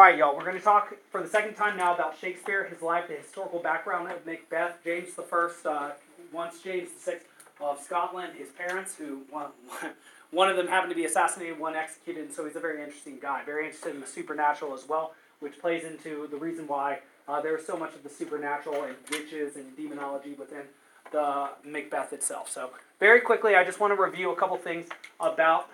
Alright, y'all, we're going to talk for the second time now about Shakespeare, his life, the historical background of Macbeth, James I, once James VI of Scotland, his parents, who one of them happened to be assassinated, one executed, and so he's a very interesting guy, very interested in the supernatural as well, which plays into the reason why there is so much of the supernatural and witches and demonology within the Macbeth itself. So very quickly, I just want to review a couple things about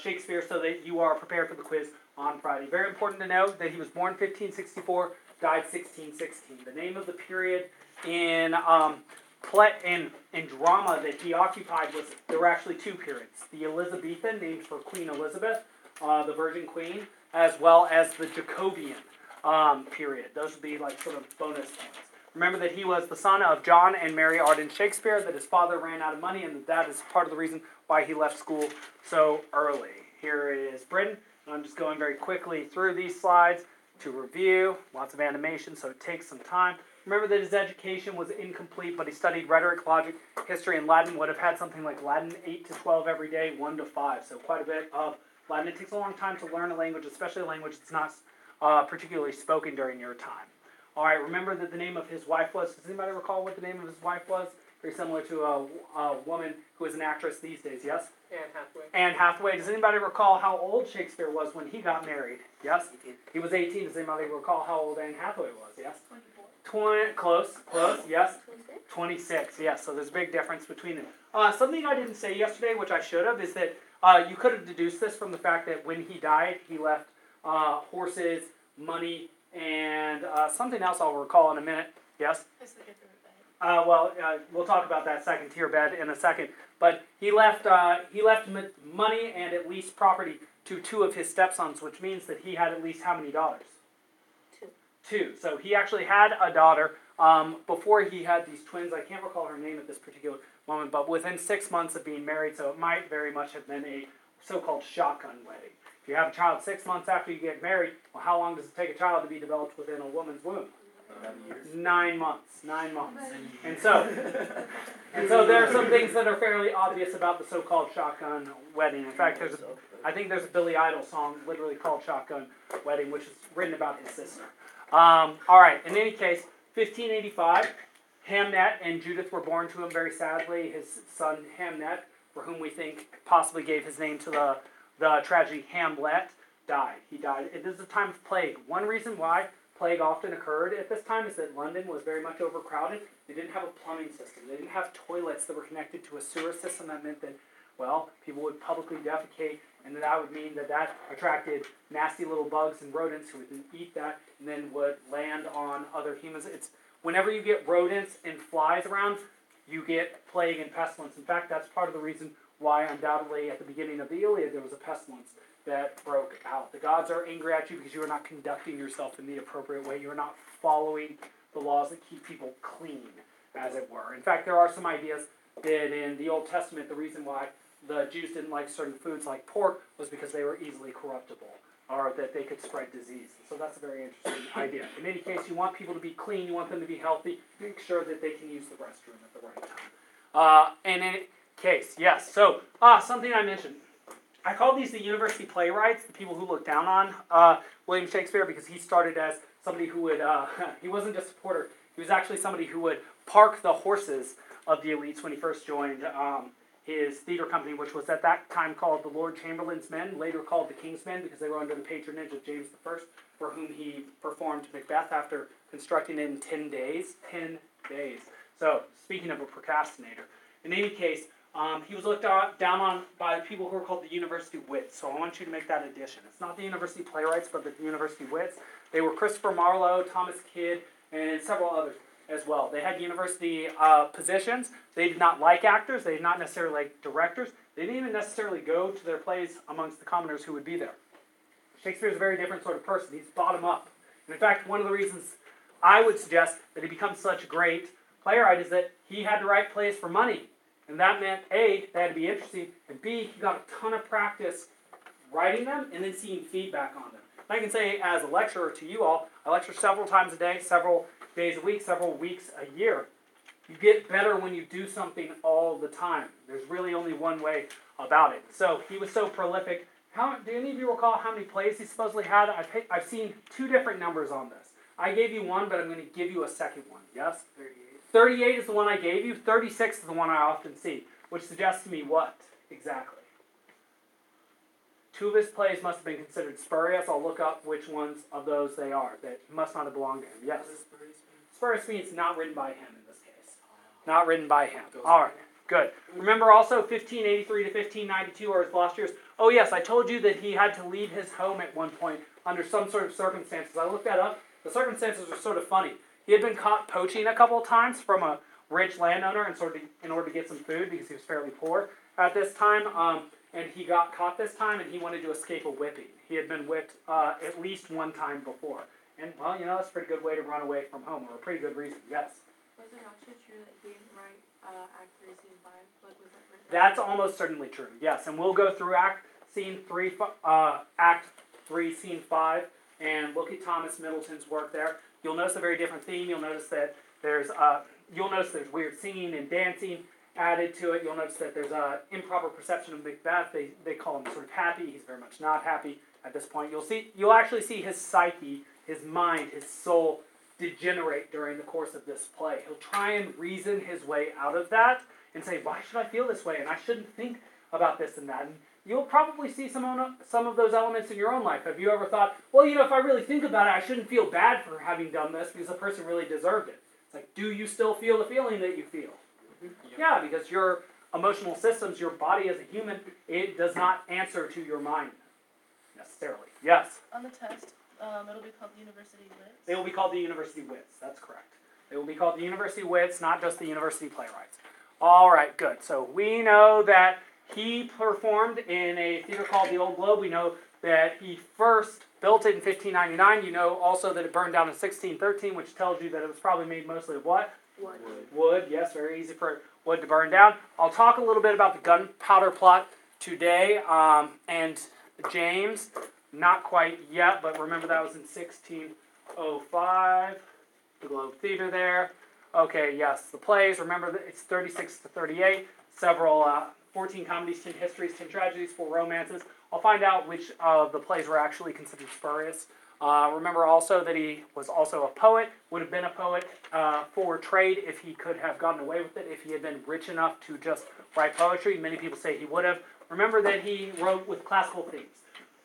Shakespeare so that you are prepared for the quiz on Friday. Very important to note that he was born 1564, died 1616. The name of the period in drama that he occupied was, there were actually two periods. The Elizabethan, named for Queen Elizabeth, the Virgin Queen, as well as the Jacobean period. Those would be like sort of bonus points. Remember that he was the son of John and Mary Arden Shakespeare, that his father ran out of money, and that is part of the reason why he left school so early. Here is Britain. I'm just going very quickly through these slides to review. Lots of animation, so it takes some time. Remember that his education was incomplete, but he studied rhetoric, logic, history, and Latin. Would have had something like Latin 8 to 12 every day, 1 to 5. So quite a bit of Latin. It takes a long time to learn a language, especially a language that's not particularly spoken during your time. All right, remember that the name of his wife was. Does anybody recall what the name of his wife was? Very similar to a woman who is an actress these days, yes? Anne Hathaway. Anne Hathaway. Does anybody recall how old Shakespeare was when he got married? Yes? 18. He was 18. Does anybody recall how old Anne Hathaway was? Yes? 24. Close, yes? 26, yes. So there's a big difference between them. Something I didn't say yesterday, which I should have, is that you could have deduced this from the fact that when he died, he left horses, money, and something else I'll recall in a minute. Yes? We'll talk about that second tier bed in a second. But he left money and at least property to two of his stepsons, which means that he had at least how many daughters? Two. So he actually had a daughter before he had these twins. I can't recall her name at this particular moment, but within 6 months of being married, so it might very much have been a so-called shotgun wedding. If you have a child 6 months after you get married, well, how long does it take a child to be developed within a woman's womb? 9 months. And so there are some things that are fairly obvious about the so-called shotgun wedding. In fact, I think there's a Billy Idol song literally called Shotgun Wedding, which is written about his sister. All right, in any case, 1585, Hamnet and Judith were born to him very sadly. His son Hamnet, for whom we think possibly gave his name to the tragedy Hamlet, died. He died. This is a time of plague. One reason why plague often occurred at this time is that London was very much overcrowded. They didn't have a plumbing system. They didn't have toilets that were connected to a sewer system. That meant that, well, people would publicly defecate, and that would mean that attracted nasty little bugs and rodents who would then eat that and then would land on other humans. It's whenever you get rodents and flies around, you get plague and pestilence. In fact, that's part of the reason why undoubtedly at the beginning of the Iliad there was a pestilence that broke out. The gods are angry at you because you are not conducting yourself in the appropriate way. You are not following the laws that keep people clean, as it were. In fact, there are some ideas that in the Old Testament, the reason why the Jews didn't like certain foods like pork was because they were easily corruptible, or that they could spread disease. So that's a very interesting idea. In any case, you want people to be clean, you want them to be healthy, make sure that they can use the restroom at the right time. And in any case, yes, so something I mentioned. I call these the university playwrights, the people who look down on William Shakespeare, because he started as somebody who would, he wasn't just a supporter, he was actually somebody who would park the horses of the elites when he first joined his theater company, which was at that time called the Lord Chamberlain's Men, later called the King's Men, because they were under the patronage of James I, for whom he performed Macbeth after constructing it in 10 days. 10 days. So, speaking of a procrastinator. In any case, he was looked down on by people who are called the University Wits, so I want you to make that addition. It's not the University Playwrights, but the University Wits. They were Christopher Marlowe, Thomas Kidd, and several others as well. They had university positions. They did not like actors. They did not necessarily like directors. They didn't even necessarily go to their plays amongst the commoners who would be there. Shakespeare's a very different sort of person. He's bottom up. And in fact, one of the reasons I would suggest that he becomes such a great playwright is that he had to write plays for money. And that meant, A, they had to be interesting, and B, he got a ton of practice writing them and then seeing feedback on them. And I can say as a lecturer to you all, I lecture several times a day, several days a week, several weeks a year. You get better when you do something all the time. There's really only one way about it. So he was so prolific, How do any of you recall how many plays he supposedly had? I've seen two different numbers on this. I gave you one, but I'm going to give you a second one. Yes? 38. 38 is the one I gave you. 36 is the one I often see, which suggests to me what exactly? Two of his plays must have been considered spurious. I'll look up which ones of those they are that must not have belonged to him. Yes? Spurious means not written by him in this case. Not written by him. All right, good. Remember also 1583 to 1592 are his lost years. Oh yes, I told you that he had to leave his home at one point under some sort of circumstances. I looked that up. The circumstances were sort of funny. He had been caught poaching a couple of times from a rich landowner and sort of in order to get some food because he was fairly poor at this time. And he got caught this time, and he wanted to escape a whipping. He had been whipped at least one time before. And, well, you know, that's a pretty good way to run away from home, or a pretty good reason, yes? Was it also true that he didn't write Act 3, Scene 5? That's almost certainly true, yes. And we'll go through Act 3, Scene 5, and look at Thomas Middleton's work there. You'll notice a very different theme. You'll notice that there's weird singing and dancing added to it. You'll notice that there's an improper perception of Macbeth. They call him sort of happy. He's very much not happy at this point. You'll actually see his psyche, his mind, his soul degenerate during the course of this play. He'll try and reason his way out of that and say, why should I feel this way? And I shouldn't think about this and that. And you'll probably see some of those elements in your own life. Have you ever thought, well, you know, if I really think about it, I shouldn't feel bad for having done this because the person really deserved it. It's like, do you still feel the feeling that you feel? Yeah, because your emotional systems, your body as a human, it does not answer to your mind necessarily. Yes? On the test, it'll be called the University Wits. They will be called the University Wits. That's correct. They will be called the University Wits, not just the University Playwrights. All right, good. So we know that he performed in a theater called The Old Globe. We know that he first built it in 1599. You know also that it burned down in 1613, which tells you that it was probably made mostly of what? Wood, yes, very easy for wood to burn down. I'll talk a little bit about the Gunpowder Plot today, and James, not quite yet, but remember that was in 1605, the Globe Theater there. Okay, yes, the plays, remember that it's 36 to 38, several, 14 comedies, 10 histories, 10 tragedies, 4 romances. I'll find out which of the plays were actually considered spurious. Remember also that he was also a poet, would have been a poet for trade if he could have gotten away with it, if he had been rich enough to just write poetry. Many people say he would have. Remember that he wrote with classical themes.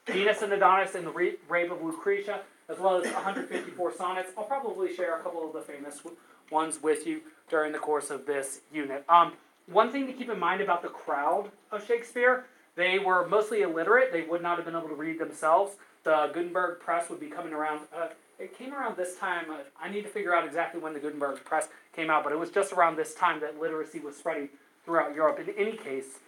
Venus and Adonis and the Rape of Lucretia, as well as 154 sonnets. I'll probably share a couple of the famous ones with you during the course of this unit. One thing to keep in mind about the crowd of Shakespeare, they were mostly illiterate. They would not have been able to read themselves. The Gutenberg Press would be coming around. It came around this time. I need to figure out exactly when the Gutenberg Press came out, but it was just around this time that literacy was spreading throughout Europe. In any case,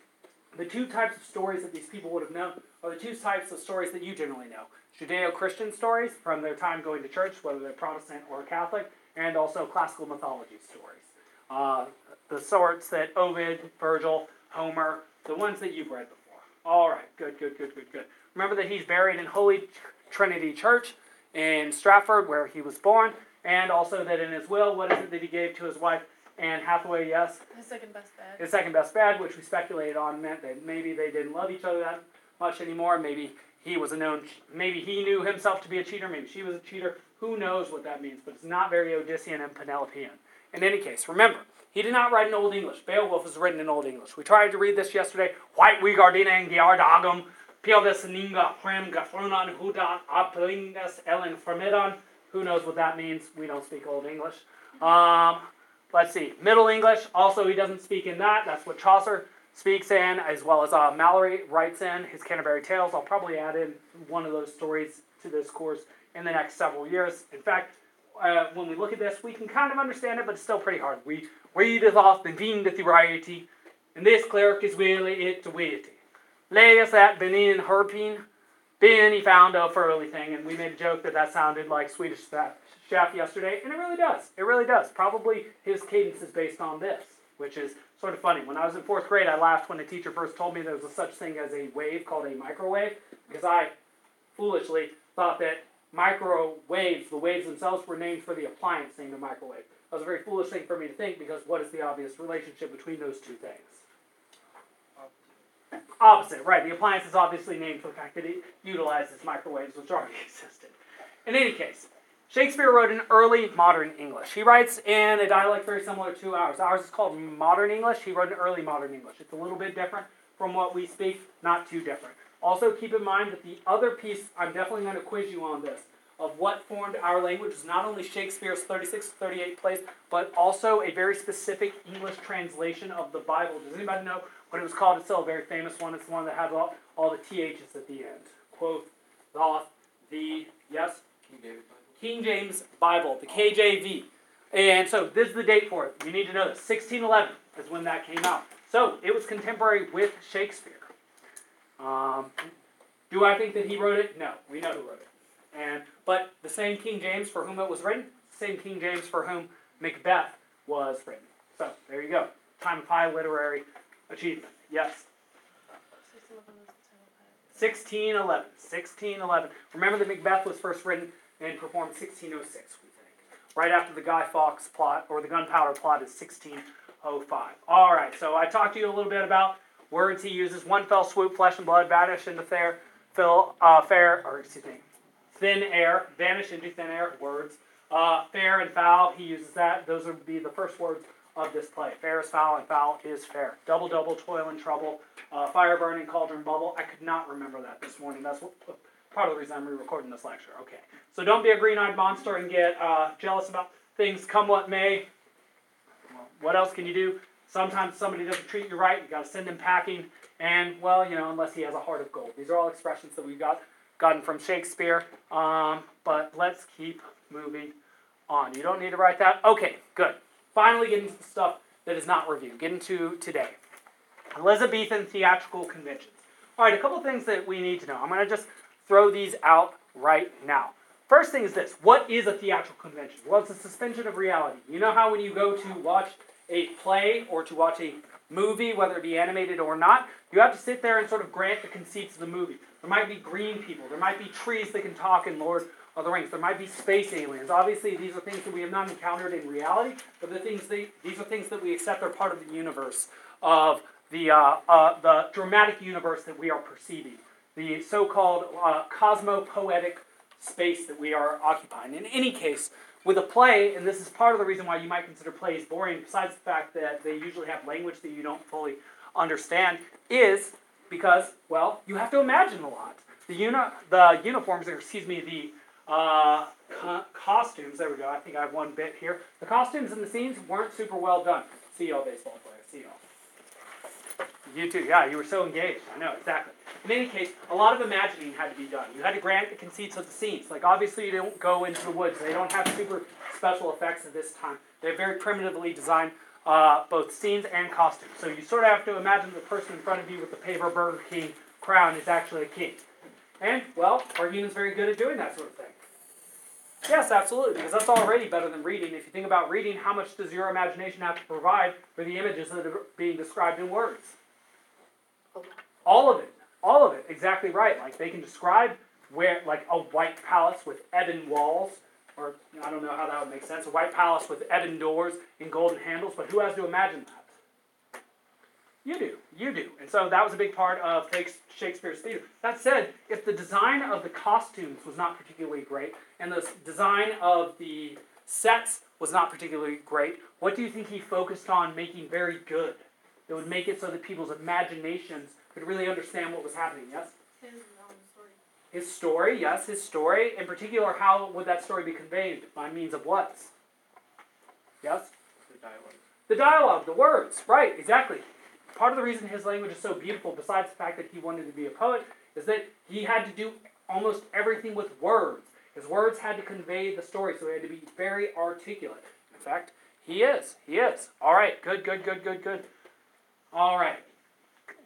the two types of stories that these people would have known are the two types of stories that you generally know. Judeo-Christian stories from their time going to church, whether they're Protestant or Catholic, and also classical mythology stories. The sorts that Ovid, Virgil, Homer, the ones that you've read before. All right, good. Remember that he's buried in Holy Trinity Church in Stratford, where he was born, and also that in his will, what is it that he gave to his wife, Anne Hathaway, yes? His second best bed. His second best bed, which we speculated on meant that maybe they didn't love each other that much anymore, maybe he knew himself to be a cheater, maybe she was a cheater, who knows what that means, but it's not very Odyssean and Penelopean. In any case, remember, he did not write in Old English. Beowulf is written in Old English. We tried to read this yesterday. White we gardina and giard agam, Pildesninga, Hram, Gafrunan, Huda, Aplingas, Ellen, Formidon. Who knows what that means? We don't speak Old English. Let's see. Middle English, also he doesn't speak in that. That's what Chaucer speaks in, as well as Malory writes in his Canterbury Tales. I'll probably add in one of those stories to this course in the next several years. In fact, when we look at this, we can kind of understand it, but it's still pretty hard. We readeth oft and findeth variety, and this clerk is really it to wit. Laius at Benin Herpin, Benny found a furly thing, and we made a joke that sounded like Swedish Chef yesterday, and it really does. It really does. Probably his cadence is based on this, which is sort of funny. When I was in fourth grade, I laughed when a teacher first told me there was a such thing as a wave called a microwave, because I foolishly thought that microwaves, the waves themselves, were named for the appliance named a microwave. That was a very foolish thing for me to think, because what is the obvious relationship between those two things? Opposite, right. The appliance is obviously named for the fact that it utilizes microwaves, which already existed. In any case, Shakespeare wrote in early modern English. He writes in a dialect very similar to ours. Ours is called modern English. He wrote in early modern English. It's a little bit different from what we speak, not too different. Also, keep in mind that the other piece, I'm definitely going to quiz you on this, of what formed our language is not only Shakespeare's 36 to 38 plays, but also a very specific English translation of the Bible. Does anybody know what it was called? It's still a very famous one. It's the one that had all the THs at the end. Quoth, thoth, the, yes? King James Bible, the KJV. And so this is the date for it. You need to know this. 1611 is when that came out. So it was contemporary with Shakespeare. Do I think that he wrote it? No. We know who wrote it. But the same King James for whom it was written, same King James for whom Macbeth was written. So, there you go. Time of high literary achievement. Yes? 1611. 1611. Remember that Macbeth was first written and performed 1606, we think. Right after the Guy Fawkes plot, or the Gunpowder Plot, is 1605. All right, so I talked to you a little bit about words he uses. One fell swoop, flesh and blood, vanish into thin air, vanish into thin air, words. Fair and foul, he uses that. Those would be the first words of this play. Fair is foul and foul is fair. Double, double, toil and trouble. Fire burning, cauldron bubble. I could not remember that this morning. That's part of the reason I'm re-recording this lecture. Okay. So don't be a green-eyed monster and get jealous about things come what may. Well, what else can you do? Sometimes somebody doesn't treat you right. You've got to send him packing. And, well, you know, unless he has a heart of gold. These are all expressions that we've gotten from Shakespeare, but let's keep moving on. You don't need to write that? Okay, good. Finally get into the stuff that is not review. Get into today. Elizabethan theatrical conventions. All right, a couple things that we need to know. I'm going to just throw these out right now. First thing is this. What is a theatrical convention? Well, it's a suspension of reality. You know how when you go to watch a play or to watch a movie, whether it be animated or not, you have to sit there and sort of grant the conceits of the movie. There might be green people. There might be trees that can talk in Lord of the Rings. There might be space aliens. Obviously, these are things that we have not encountered in reality, but these are things that we accept are part of the universe, of the dramatic universe that we are perceiving, the so-called cosmopoetic space that we are occupying. In any case, with a play, and this is part of the reason why you might consider plays boring, besides the fact that they usually have language that you don't fully understand, is because, well, you have to imagine a lot. The costumes, there we go, I think I have one bit here. The costumes and the scenes weren't super well done. See y'all, baseball players, see y'all. You too, yeah, you were so engaged. I know, exactly. In any case, a lot of imagining had to be done. You had to grant the conceits of the scenes. Like, obviously, you don't go into the woods. They don't have super special effects at this time. They're very primitively designed, both scenes and costumes. So you sort of have to imagine the person in front of you with the paper Burger King crown is actually a king. And, well, are humans very good at doing that sort of thing? Yes, absolutely, because that's already better than reading. If you think about reading, how much does your imagination have to provide for the images that are being described in words? All of it. All of it, exactly right. Like, they can describe where, like, a white palace with ebon walls, or I don't know how that would make sense, a white palace with ebon doors and golden handles, but who has to imagine that? You do. And so that was a big part of Shakespeare's theater. That said, if the design of the costumes was not particularly great, and the design of the sets was not particularly great, what do you think he focused on making very good? That would make it so that people's imaginations could really understand what was happening, yes? His story, yes, his story. In particular, how would that story be conveyed? By means of what? Yes? The dialogue, the words, right, exactly. Part of the reason his language is so beautiful, besides the fact that he wanted to be a poet, is that he had to do almost everything with words. His words had to convey the story, so he had to be very articulate. In fact, he is. All right, good. All right.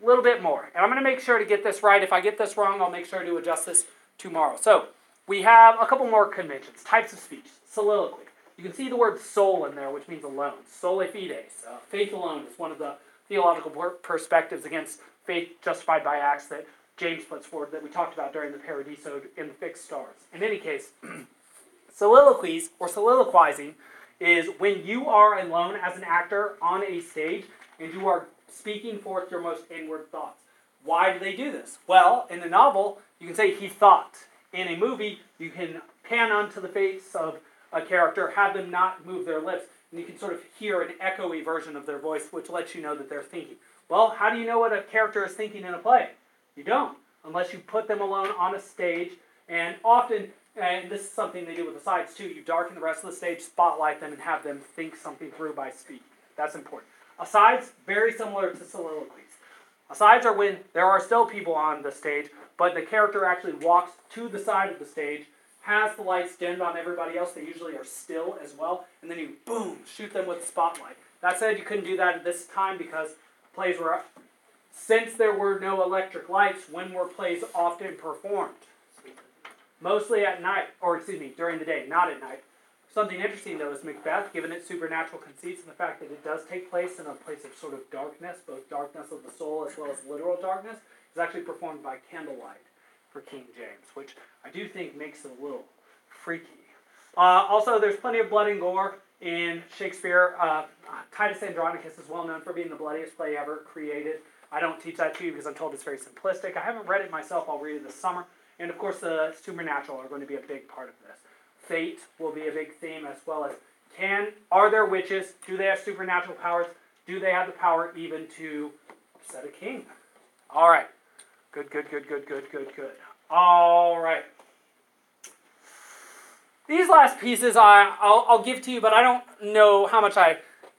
A little bit more. And I'm going to make sure to get this right. If I get this wrong, I'll make sure to adjust this tomorrow. So, we have a couple more conventions. Types of speech. Soliloquy. You can see the word soul in there, which means alone. Sole fides. Faith alone is one of the theological perspectives against faith justified by acts that James puts forward that we talked about during the Paradiso in the Fixed Stars. In any case, soliloquies or soliloquizing is when you are alone as an actor on a stage and you are speaking forth your most inward thoughts. Why do they do this? Well, in the novel, you can say he thought. In a movie, you can pan onto the face of a character, have them not move their lips, and you can sort of hear an echoey version of their voice, which lets you know that they're thinking. Well, how do you know what a character is thinking in a play? You don't, unless you put them alone on a stage, and often, and this is something they do with the sides too, you darken the rest of the stage, spotlight them, and have them think something through by speaking. That's important. Asides, very similar to soliloquies. Asides are when there are still people on the stage, but the character actually walks to the side of the stage, has the lights dimmed on everybody else, they usually are still as well, and then you, boom, shoot them with the spotlight. That said, you couldn't do that at this time because plays were up. Since there were no electric lights, when were plays often performed? Mostly at night, or excuse me, during the day, not at night. Something interesting, though, is Macbeth, given its supernatural conceits and the fact that it does take place in a place of sort of darkness, both darkness of the soul as well as literal darkness, is actually performed by candlelight for King James, which I do think makes it a little freaky. Also, there's plenty of blood and gore in Shakespeare. Titus Andronicus is well known for being the bloodiest play ever created. I don't teach that to you because I'm told it's very simplistic. I haven't read it myself. I'll read it this summer. And, of course, the supernatural are going to be a big part of this. Fate will be a big theme, as well as are there witches? Do they have supernatural powers? Do they have the power even to upset a king? All right. Good. All right. These last pieces I'll give to you, but I don't know how much I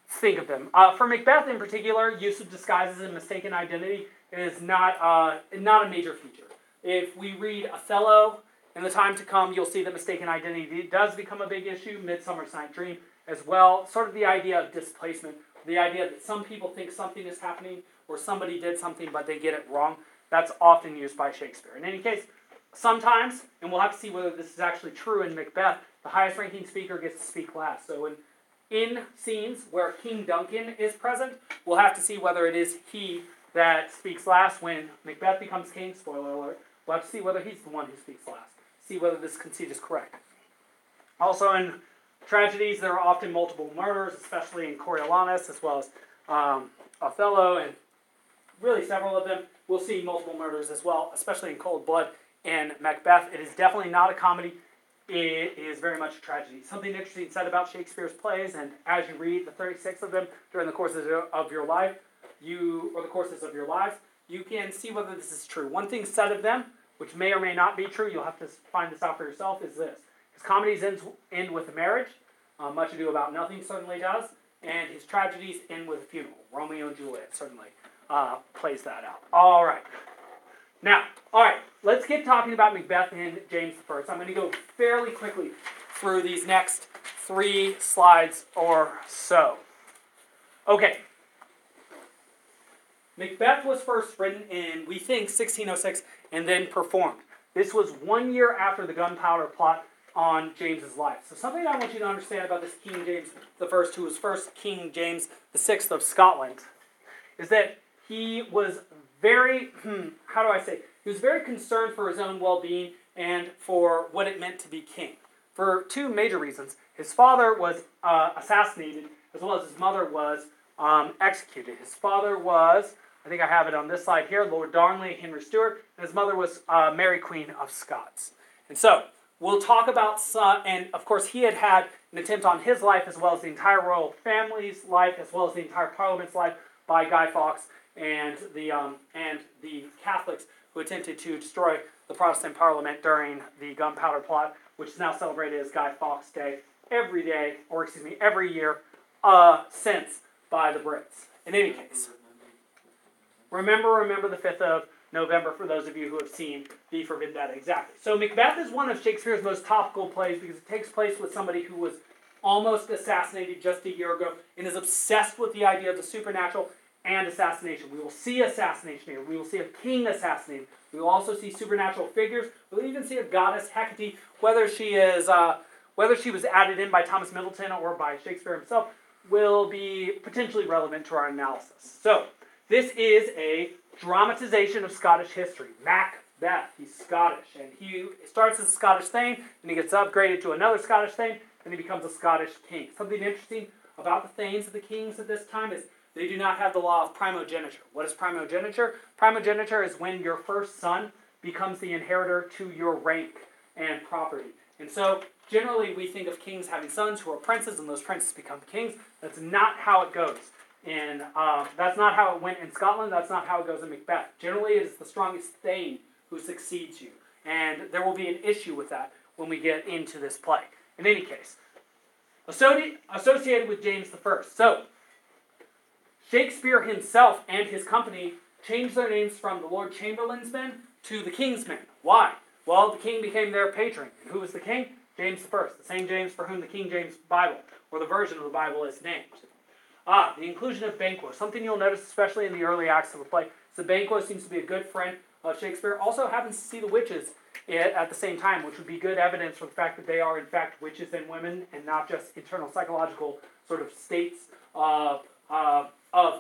think of them. For Macbeth in particular, use of disguises and mistaken identity is not a major feature. If we read Othello in the time to come, you'll see that mistaken identity does become a big issue. Midsummer's Night Dream as well. Sort of the idea of displacement, the idea that some people think something is happening or somebody did something but they get it wrong. That's often used by Shakespeare. In any case, sometimes, and we'll have to see whether this is actually true in Macbeth, the highest ranking speaker gets to speak last. So in scenes where King Duncan is present, we'll have to see whether it is he that speaks last. When Macbeth becomes king, spoiler alert, we'll have to see whether he's the one who speaks last. See whether this conceit is correct. Also in tragedies, there are often multiple murders, especially in Coriolanus, as well as Othello, and really several of them. We'll see multiple murders as well, especially in Cold Blood and Macbeth. It is definitely not a comedy. It is very much a tragedy. Something interesting said about Shakespeare's plays, and as you read the 36 of them during the courses of your life, you can see whether this is true. One thing said of them, which may or may not be true, you'll have to find this out for yourself, is this. His comedies end with a marriage. Much Ado About Nothing certainly does. And his tragedies end with a funeral. Romeo and Juliet certainly plays that out. All right. Now, all right, let's get talking about Macbeth and James I. I'm going to go fairly quickly through these next three slides or so. Okay. Macbeth was first written in, we think, 1606 and then performed. This was 1 year after the Gunpowder Plot on James's life. So something I want you to understand about this King James I, who was first King James VI of Scotland, is that he was very, he was very concerned for his own well-being and for what it meant to be king. For two major reasons. His father was assassinated, as well as his mother was executed. His father was, I think I have it on this slide here, Lord Darnley, Henry Stuart, and his mother was Mary Queen of Scots. And so, we'll talk about, and of course he had an attempt on his life as well as the entire royal family's life as well as the entire parliament's life by Guy Fawkes and the Catholics who attempted to destroy the Protestant parliament during the Gunpowder Plot, which is now celebrated as Guy Fawkes Day every year since by the Brits. In any case, remember the 5th of November for those of you who have seen V for Vendetta. Exactly. So Macbeth is one of Shakespeare's most topical plays because it takes place with somebody who was almost assassinated just a year ago and is obsessed with the idea of the supernatural and assassination. We will see assassination here. We will see a king assassinated. We will also see supernatural figures. We'll even see a goddess, Hecate, whether she was added in by Thomas Middleton or by Shakespeare himself, will be potentially relevant to our analysis. So, this is a dramatization of Scottish history. Macbeth, he's Scottish, and he starts as a Scottish thane, then he gets upgraded to another Scottish thane, and he becomes a Scottish king. Something interesting about the thanes of the kings at this time is They do not have the law of primogeniture. What is primogeniture? Primogeniture is when your first son becomes the inheritor to your rank and property. And so generally we think of kings having sons who are princes, and those princes become kings. That's not how it goes. And that's not how it went in Scotland. That's not how it goes in Macbeth. Generally it is the strongest thane who succeeds you. And there will be an issue with that when we get into this play. In any case, associated with James I. So, Shakespeare himself and his company changed their names from the Lord Chamberlain's Men to the King's Men. Why? Well, the king became their patron. And who was the king? James I, the same James for whom the King James Bible, or the version of the Bible, is named. The inclusion of Banquo. Something you'll notice, especially in the early acts of the play. So Banquo seems to be a good friend of Shakespeare. Also happens to see the witches at the same time, which would be good evidence for the fact that they are, in fact, witches and women, and not just internal psychological sort of states of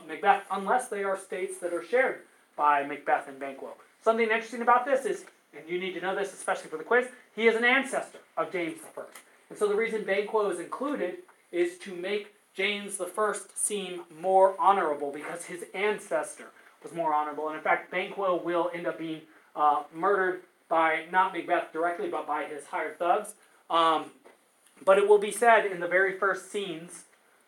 Macbeth, unless they are states that are shared by Macbeth and Banquo. Something interesting about this is, and you need to know this especially for the quiz, he is an ancestor of James I. And so the reason Banquo is included is to make James I seem more honorable, because his ancestor was more honorable. And in fact, Banquo will end up being murdered by, not Macbeth directly, but by his hired thugs. But it will be said in the very first scenes,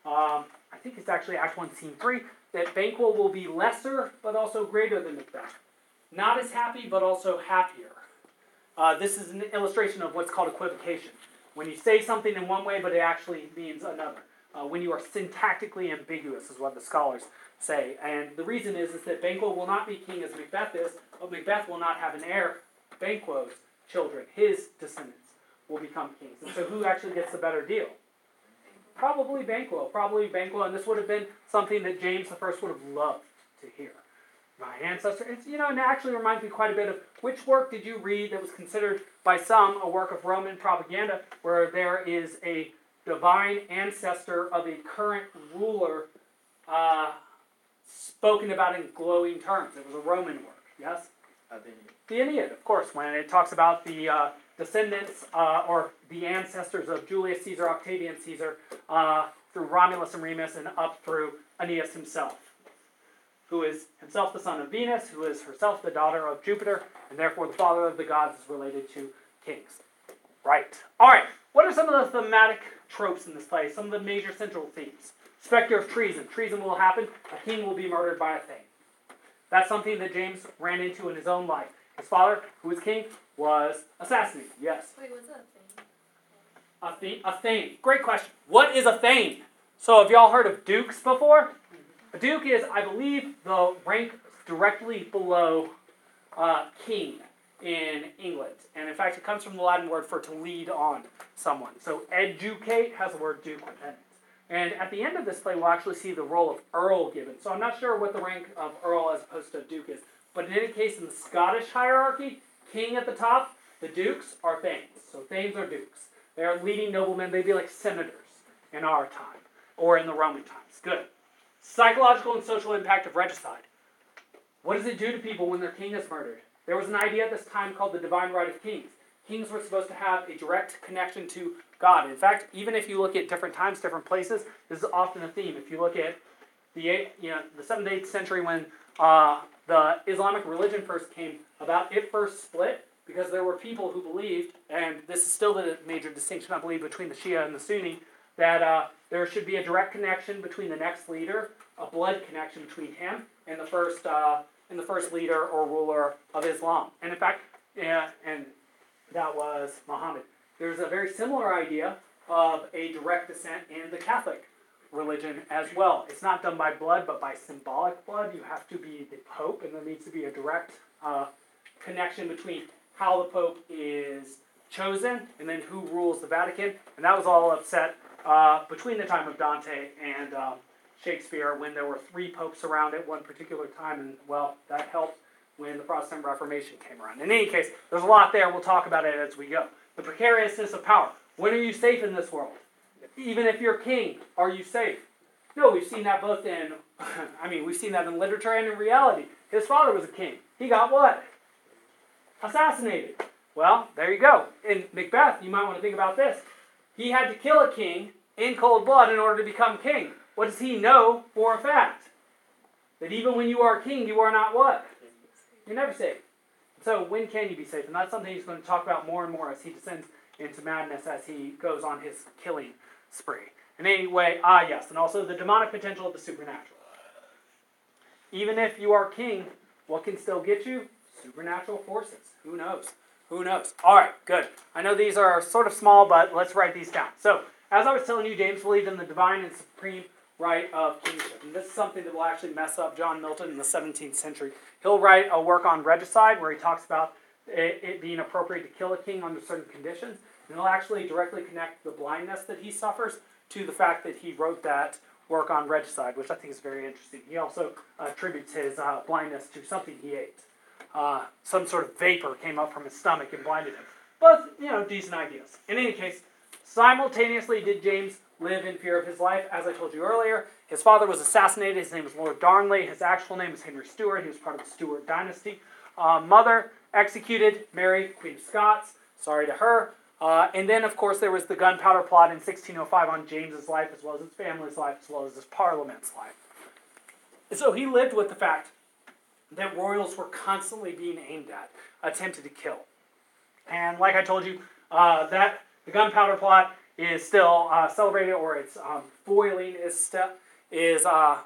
I think it's actually Act 1, Scene 3, that Banquo will be lesser, but also greater than Macbeth. Not as happy, but also happier. This is an illustration of what's called equivocation. When you say something in one way, but it actually means another. When you are syntactically ambiguous, is what the scholars say. And the reason is that Banquo will not be king as Macbeth is, but Macbeth will not have an heir. Banquo's children, his descendants, will become kings. And so who actually gets the better deal? Probably Banquo. And this would have been something that James I would have loved to hear. My ancestor. It's, and it actually reminds me quite a bit of, which work did you read that was considered by some a work of Roman propaganda, where there is a divine ancestor of a current ruler spoken about in glowing terms? It was a Roman work, yes? The Aeneid, of course, when it talks about the descendants or the ancestors of Julius Caesar, Octavian Caesar, through Romulus and Remus and up through Aeneas himself, who is himself the son of Venus, who is herself the daughter of Jupiter, and therefore the father of the gods is related to kings. Right. All right. What are some of the thematic tropes in this play? Some of the major central themes. Spectre of treason. Treason will happen. A king will be murdered by a thane. That's something that James ran into in his own life. His father, who was king, was assassinated. Yes. Wait, what's a thane? A thane. Great question. What is a thane? So have y'all heard of dukes before? A duke is, I believe, the rank directly below king in England. And in fact, it comes from the Latin word for to lead on someone. So educate has the word duke within it. And at the end of this play, we'll actually see the role of earl given. So I'm not sure what the rank of earl as opposed to duke is. But in any case, in the Scottish hierarchy, king at the top, the dukes are thanes. So thanes are dukes. They are leading noblemen. They'd be like senators in our time or in the Roman times. Good. Psychological and social impact of regicide. What does it do to people when their king is murdered? There was an idea at this time called the divine right of kings. Kings were supposed to have a direct connection to God. In fact, even if you look at different times, different places, this is often a theme. If you look at the 7th, 8th century when the Islamic religion first came about, it first split because there were people who believed, and this is still the major distinction, I believe, between the Shia and the Sunni, that there should be a direct connection between the next leader, a blood connection between him and the first leader or ruler of Islam. And in fact, and that was Muhammad. There's a very similar idea of a direct descent in the Catholic religion as well. It's not done by blood, but by symbolic blood. You have to be the Pope, and there needs to be a direct connection between how the Pope is chosen and then who rules the Vatican. And that was all upset between the time of Dante and Shakespeare, when there were 3 popes around at one particular time, and well, that helped when the Protestant Reformation came around. In any case, there's a lot there. We'll talk about it as we go. The precariousness of power. When are you safe in this world? Even if you're king, are you safe? No, we've seen that both in, we've seen that in literature and in reality. His father was a king. He got what? Assassinated. Well, there you go. In Macbeth, you might want to think about this. He had to kill a king in cold blood in order to become king. What does he know for a fact? That even when you are a king, you are not what? You're never safe. So when can you be safe? And that's something he's going to talk about more and more as he descends into madness as he goes on his killing spree. And anyway, yes, and also the demonic potential of the supernatural. Even if you are king, what can still get you? Supernatural forces. Who knows? Who knows? All right, good. I know these are sort of small, but let's write these down. So, as I was telling you, James believed in the divine and supreme right of kingship. And this is something that will actually mess up John Milton in the 17th century. He'll write a work on regicide where he talks about it being appropriate to kill a king under certain conditions. And he'll actually directly connect the blindness that he suffers to the fact that he wrote that work on regicide, which I think is very interesting. He also attributes his blindness to something he ate. Some sort of vapor came up from his stomach and blinded him. But, you know, decent ideas. In any case, simultaneously did James live in fear of his life. As I told you earlier, his father was assassinated. His name was Lord Darnley. His actual name was Henry Stuart. He was part of the Stuart dynasty. Mother executed, Mary, Queen of Scots. Sorry to her. And then, of course, there was the Gunpowder Plot in 1605 on James's life, as well as his family's life, as well as his Parliament's life. And so he lived with the fact that royals were constantly being aimed at, attempted to kill. And like I told you, that the Gunpowder Plot is still celebrated, or its foiling is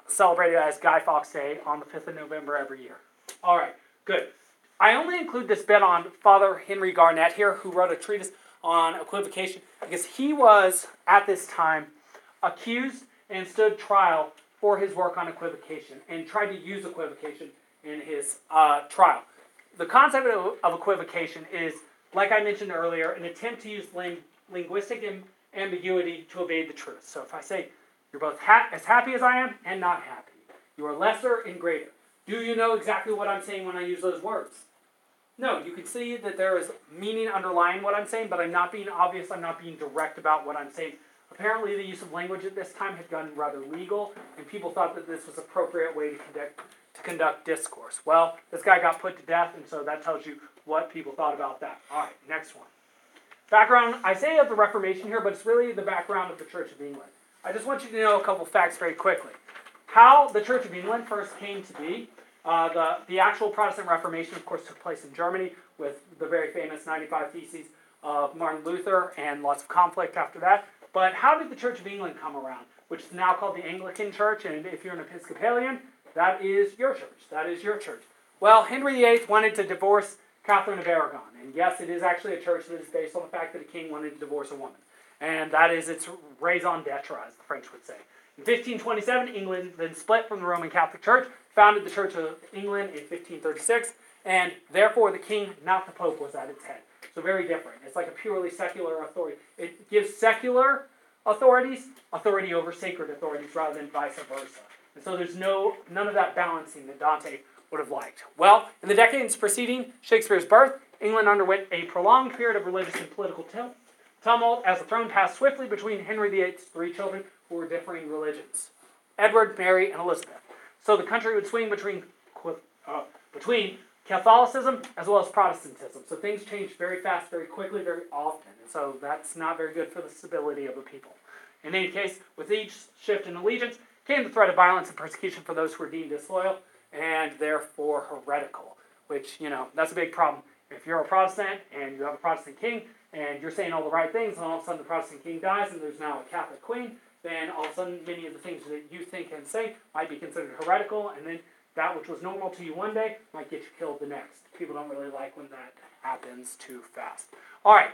celebrated as Guy Fawkes Day on the 5th of November every year. All right, good. I only include this bit on Father Henry Garnett here, who wrote a treatise on equivocation, because he was, at this time, accused and stood trial for his work on equivocation, and tried to use equivocation in his trial. The concept of equivocation is, like I mentioned earlier, an attempt to use linguistic ambiguity to evade the truth. So if I say, you're both as happy as I am and not happy, you are lesser and greater. Do you know exactly what I'm saying when I use those words? No, you can see that there is meaning underlying what I'm saying, but I'm not being obvious, I'm not being direct about what I'm saying. Apparently the use of language at this time had gotten rather legal, and people thought that this was an appropriate way to conduct discourse. Well, this guy got put to death, and so that tells you what people thought about that. All right, next one. Background, I say of the Reformation here, but it's really the background of the Church of England. I just want you to know a couple facts very quickly. How the Church of England first came to be. The actual Protestant Reformation, of course, took place in Germany with the very famous 95 Theses of Martin Luther and lots of conflict after that. But how did the Church of England come around, which is now called the Anglican Church, and if you're an Episcopalian, that is your church. That is your church. Well, Henry VIII wanted to divorce Catherine of Aragon, and yes, it is actually a church that is based on the fact that a king wanted to divorce a woman, and that is its raison d'etre, as the French would say. In 1527, England then split from the Roman Catholic Church, founded the Church of England in 1536, and therefore the king, not the pope, was at its head. So very different. It's like a purely secular authority. It gives secular authorities authority over sacred authorities rather than vice versa. And so there's none of that balancing that Dante would have liked. Well, in the decades preceding Shakespeare's birth, England underwent a prolonged period of religious and political tumult as the throne passed swiftly between Henry VIII's three children who were differing religions, Edward, Mary, and Elizabeth. So the country would swing between Catholicism as well as Protestantism. So things changed very fast, very quickly, very often. And so that's not very good for the stability of the people. In any case, with each shift in allegiance came the threat of violence and persecution for those who were deemed disloyal and therefore heretical. Which, you know, that's a big problem. If you're a Protestant and you have a Protestant king and you're saying all the right things and all of a sudden the Protestant king dies and there's now a Catholic queen, then all of a sudden many of the things that you think and say might be considered heretical, and then that which was normal to you one day might get you killed the next. People don't really like when that happens too fast. All right,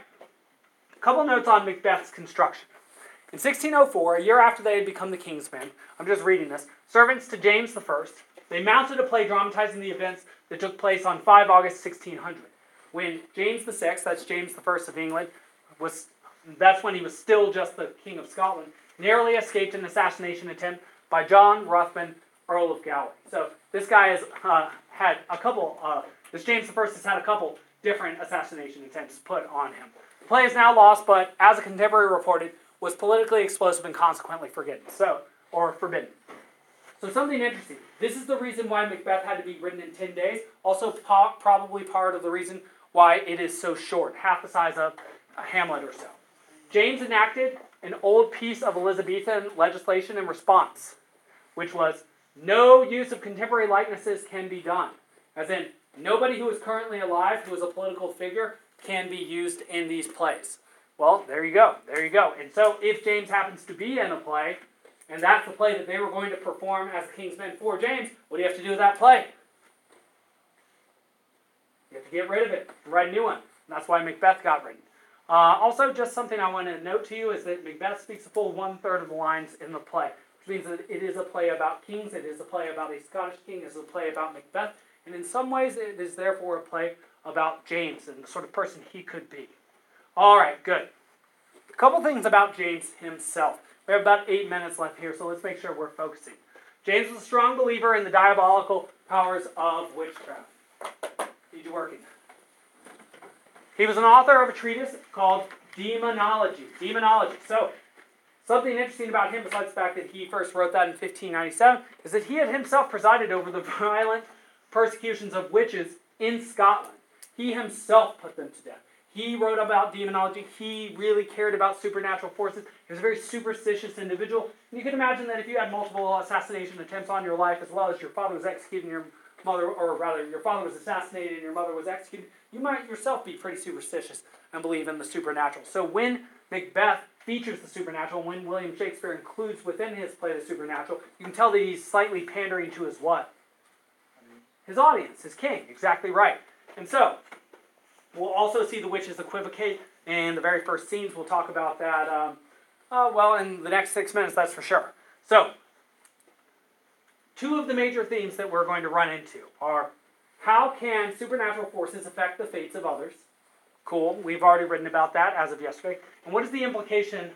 a couple notes on Macbeth's construction. In 1604, a year after they had become the King's Men, I'm just reading this, servants to James I, they mounted a play dramatizing the events that took place on 5 August 1600, when James VI, that's James I of England, that's when he was still just the King of Scotland, narrowly escaped an assassination attempt by John Ruthven, Earl of Galloway. So this guy has had a couple, this James I has had a couple different assassination attempts put on him. The play is now lost, but as a contemporary reported, was politically explosive and consequently forbidden. So something interesting. This is the reason why Macbeth had to be written in 10 days, also probably part of the reason why it is so short, half the size of Hamlet or so. James enacted an old piece of Elizabethan legislation in response, which was No use of contemporary likenesses can be done. As in, nobody who is currently alive, who is a political figure, can be used in these plays. Well, there you go. There you go. And so if James happens to be in a play, and that's the play that they were going to perform as the King's Men for James, what do you have to do with that play? You have to get rid of it and write a new one. And that's why Macbeth got written. Also, just something I want to note to you is that Macbeth speaks a full one-third of the lines in the play, which means that it is a play about kings, it is a play about a Scottish king, it is a play about Macbeth, and in some ways it is therefore a play about James and the sort of person he could be. All right, good. A couple things about James himself. We have about 8 minutes left here, so let's make sure we're focusing. James was a strong believer in the diabolical powers of witchcraft. Need you working. He was an author of a treatise called Demonology. Demonology. So, something interesting about him, besides the fact that he first wrote that in 1597, is that he had himself presided over the violent persecutions of witches in Scotland. He himself put them to death. He wrote about demonology. He really cared about supernatural forces. He was a very superstitious individual. And you can imagine that if you had multiple assassination attempts on your life, as well as your father was executed and your mother, or rather, your father was assassinated and your mother was executed, you might yourself be pretty superstitious and believe in the supernatural. So when Macbeth features the supernatural, when William Shakespeare includes within his play the supernatural, you can tell that he's slightly pandering to his what? His audience, his king. Exactly right. And so, we'll also see the witches equivocate in the very first scenes. We'll talk about that, in the next 6 minutes, that's for sure. So, two of the major themes that we're going to run into are how can supernatural forces affect the fates of others? Cool, we've already written about that as of yesterday. And what is the implication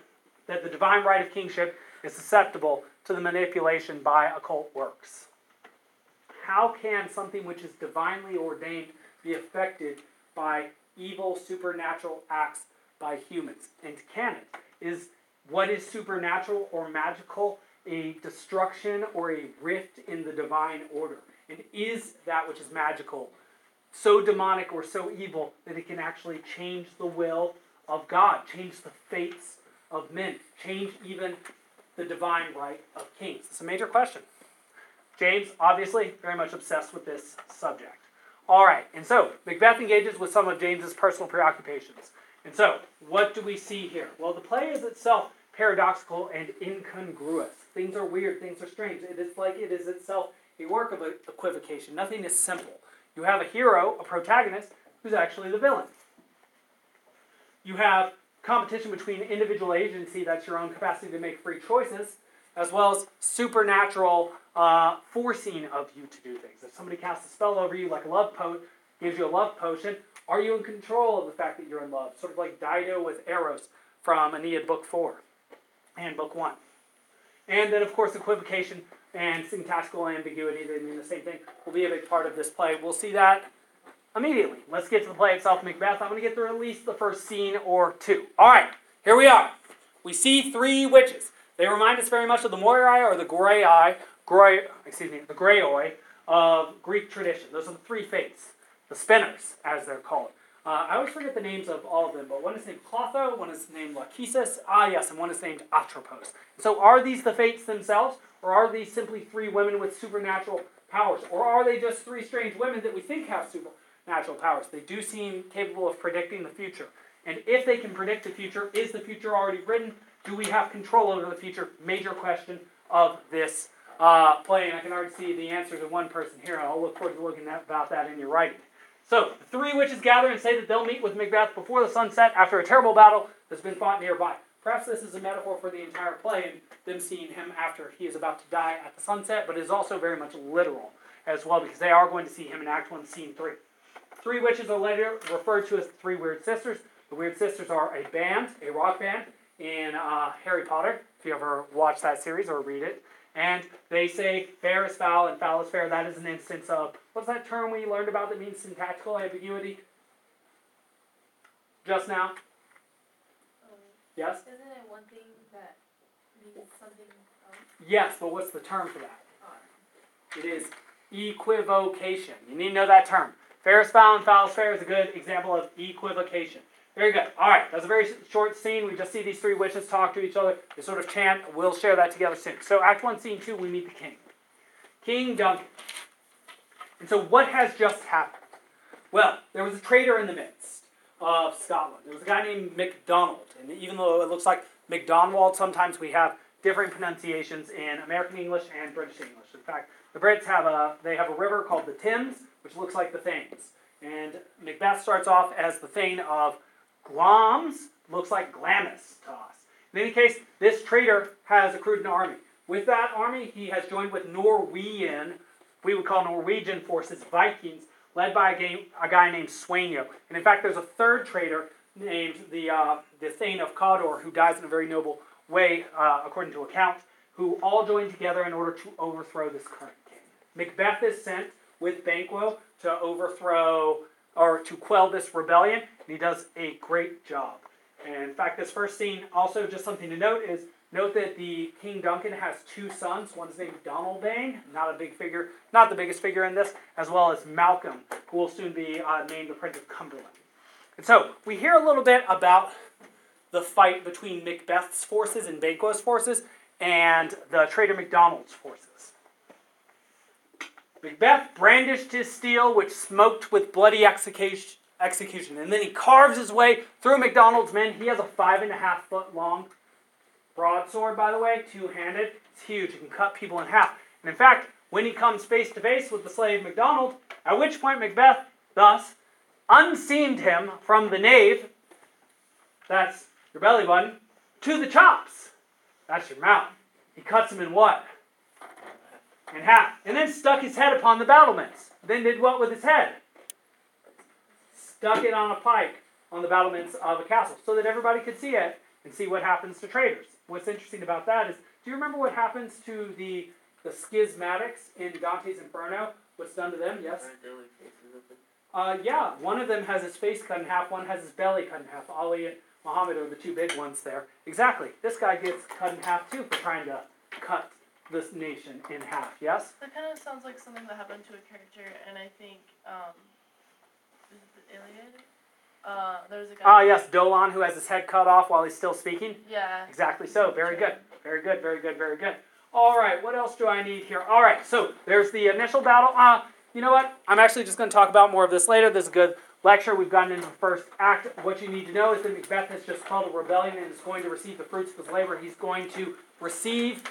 that the divine right of kingship is susceptible to the manipulation by occult works? How can something which is divinely ordained be affected by evil supernatural acts by humans? And can it? Is what is supernatural or magical a destruction or a rift in the divine order? And is that which is magical so demonic or so evil that it can actually change the will of God, change the fates of men, change even the divine right of kings? It's a major question. James, obviously, very much obsessed with this subject. All right, and so Macbeth engages with some of James's personal preoccupations. And so, what do we see here? Well, the play is itself paradoxical and incongruous. Things are weird, things are strange. It is like it is itself a work of equivocation. Nothing is simple. You have a hero, a protagonist, who's actually the villain. You have competition between individual agency, that's your own capacity to make free choices, as well as supernatural forcing of you to do things. If somebody casts a spell over you, like a love potion, gives you a love potion, are you in control of the fact that you're in love? Sort of like Dido with Eros from Aeneid Book 4 and Book 1. And then, of course, equivocation and syntactical ambiguity, they mean the same thing, will be a big part of this play. We'll see that immediately. Let's get to the play itself, Macbeth. I'm going to get through at least the first scene or two. All right, here we are. We see three witches. They remind us very much of the Moirai or the Graeae of Greek tradition. Those are the three fates, the spinners, as they're called. I always forget the names of all of them, but one is named Clotho, one is named Lachesis, and one is named Atropos. So are these the fates themselves, or are these simply three women with supernatural powers? Or are they just three strange women that we think have supernatural powers? They do seem capable of predicting the future. And if they can predict the future, is the future already written? Do we have control over the future? Major question of this play, and I can already see the answers of one person here, and I'll look forward to about that in your writing. So, the three witches gather and say that they'll meet with Macbeth before the sunset after a terrible battle that's been fought nearby. Perhaps this is a metaphor for the entire play and them seeing him after he is about to die at the sunset, but it is also very much literal as well because they are going to see him in Act 1, Scene 3. Three witches are later referred to as the Three Weird Sisters. The Weird Sisters are a band, a rock band, in Harry Potter, if you ever watch that series or read it. And they say fair is foul and foul is fair. That is an instance of, what's that term we learned about that means syntactical ambiguity? Just now? Yes? Isn't it one thing that means something else? Yes, but what's the term for that? It is equivocation. You need to know that term. Fair is foul and foul is fair is a good example of equivocation. Very good. All right, that's a very short scene. We just see these three witches talk to each other. They sort of chant. We'll share that together soon. So Act 1, Scene 2, we meet the king. King Duncan. And so what has just happened? Well, there was a traitor in the midst of Scotland. There was a guy named Macdonald. And even though it looks like McDonwald, sometimes we have different pronunciations in American English and British English. In fact, the Brits have a river called the Thames, which looks like the Thames. And Macbeth starts off as the Thane of Glamis, looks like Glamis to us. In any case, this traitor has accrued an army. With that army, he has joined with Norwegian forces, Vikings, led by a guy named Sweynjo. And in fact, there's a third traitor named the Thane of Cawdor, who dies in a very noble way, according to account, who all join together in order to overthrow this current king. Macbeth is sent with Banquo to overthrow, or to quell this rebellion, and he does a great job. And in fact, this first scene, also just something to note, is note that the King Duncan has two sons. One's named Donaldane, not the biggest figure in this, as well as Malcolm, who will soon be named the Prince of Cumberland. And so, we hear a little bit about the fight between Macbeth's forces and Banquo's forces, and the traitor Macdonald's forces. Macbeth brandished his steel, which smoked with bloody execution. And then he carves his way through Macdonald's men. He has a 5.5 foot long broadsword, by the way, two-handed. It's huge. It can cut people in half. And in fact, when he comes face to face with the slave Macdonald, at which point Macbeth thus unseamed him from the knave, that's your belly button, to the chops, that's your mouth. He cuts him in what? In half. And then stuck his head upon the battlements. Then did what with his head? Stuck it on a pike on the battlements of a castle so that everybody could see it and see what happens to traitors. What's interesting about that is, do you remember what happens to the schismatics in Dante's Inferno? What's done to them? Yes? Yeah, one of them has his face cut in half, one has his belly cut in half. Ali and Muhammad are the two big ones there. Exactly. This guy gets cut in half too for trying to cut this nation in half, yes? That kind of sounds like something that happened to a character, and I think, is it the Iliad? There was a guy... yes, Dolon, who has his head cut off while he's still speaking. Yeah. Exactly so. Very good. Very good, very good, very good. All right, what else do I need here? All right, so there's the initial battle. You know what? I'm actually just going to talk about more of this later. This is a good lecture. We've gotten into the first act. What you need to know is that Macbeth has just called a rebellion and is going to receive the fruits of his labor. He's going to receive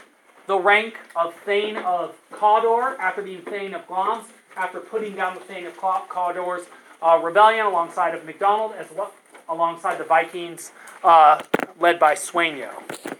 the rank of Thane of Cawdor, after being Thane of Glamis, after putting down the Thane of Cawdor's rebellion alongside of Macdonald, alongside the Vikings led by Sweynjo.